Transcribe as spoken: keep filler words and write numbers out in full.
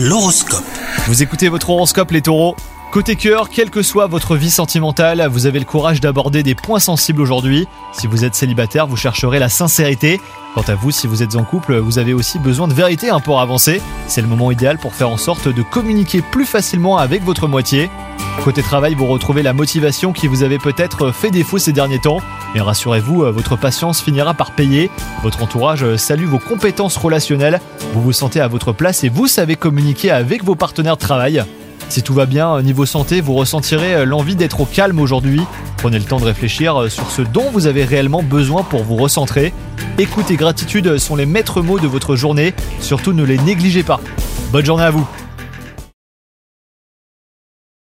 L'horoscope. Vous écoutez votre horoscope les taureaux. Côté cœur, quelle que soit votre vie sentimentale, vous avez le courage d'aborder des points sensibles aujourd'hui. Si vous êtes célibataire, vous chercherez la sincérité. Quant à vous, si vous êtes en couple, vous avez aussi besoin de vérité pour avancer. C'est le moment idéal pour faire en sorte de communiquer plus facilement avec votre moitié. Côté travail, vous retrouvez la motivation qui vous avait peut-être fait défaut ces derniers temps. Mais rassurez-vous, votre patience finira par payer. Votre entourage salue vos compétences relationnelles. Vous vous sentez à votre place et vous savez communiquer avec vos partenaires de travail. Si tout va bien, niveau santé, vous ressentirez l'envie d'être au calme aujourd'hui. Prenez le temps de réfléchir sur ce dont vous avez réellement besoin pour vous recentrer. Écoute et gratitude sont les maîtres mots de votre journée. Surtout, ne les négligez pas. Bonne journée à vous!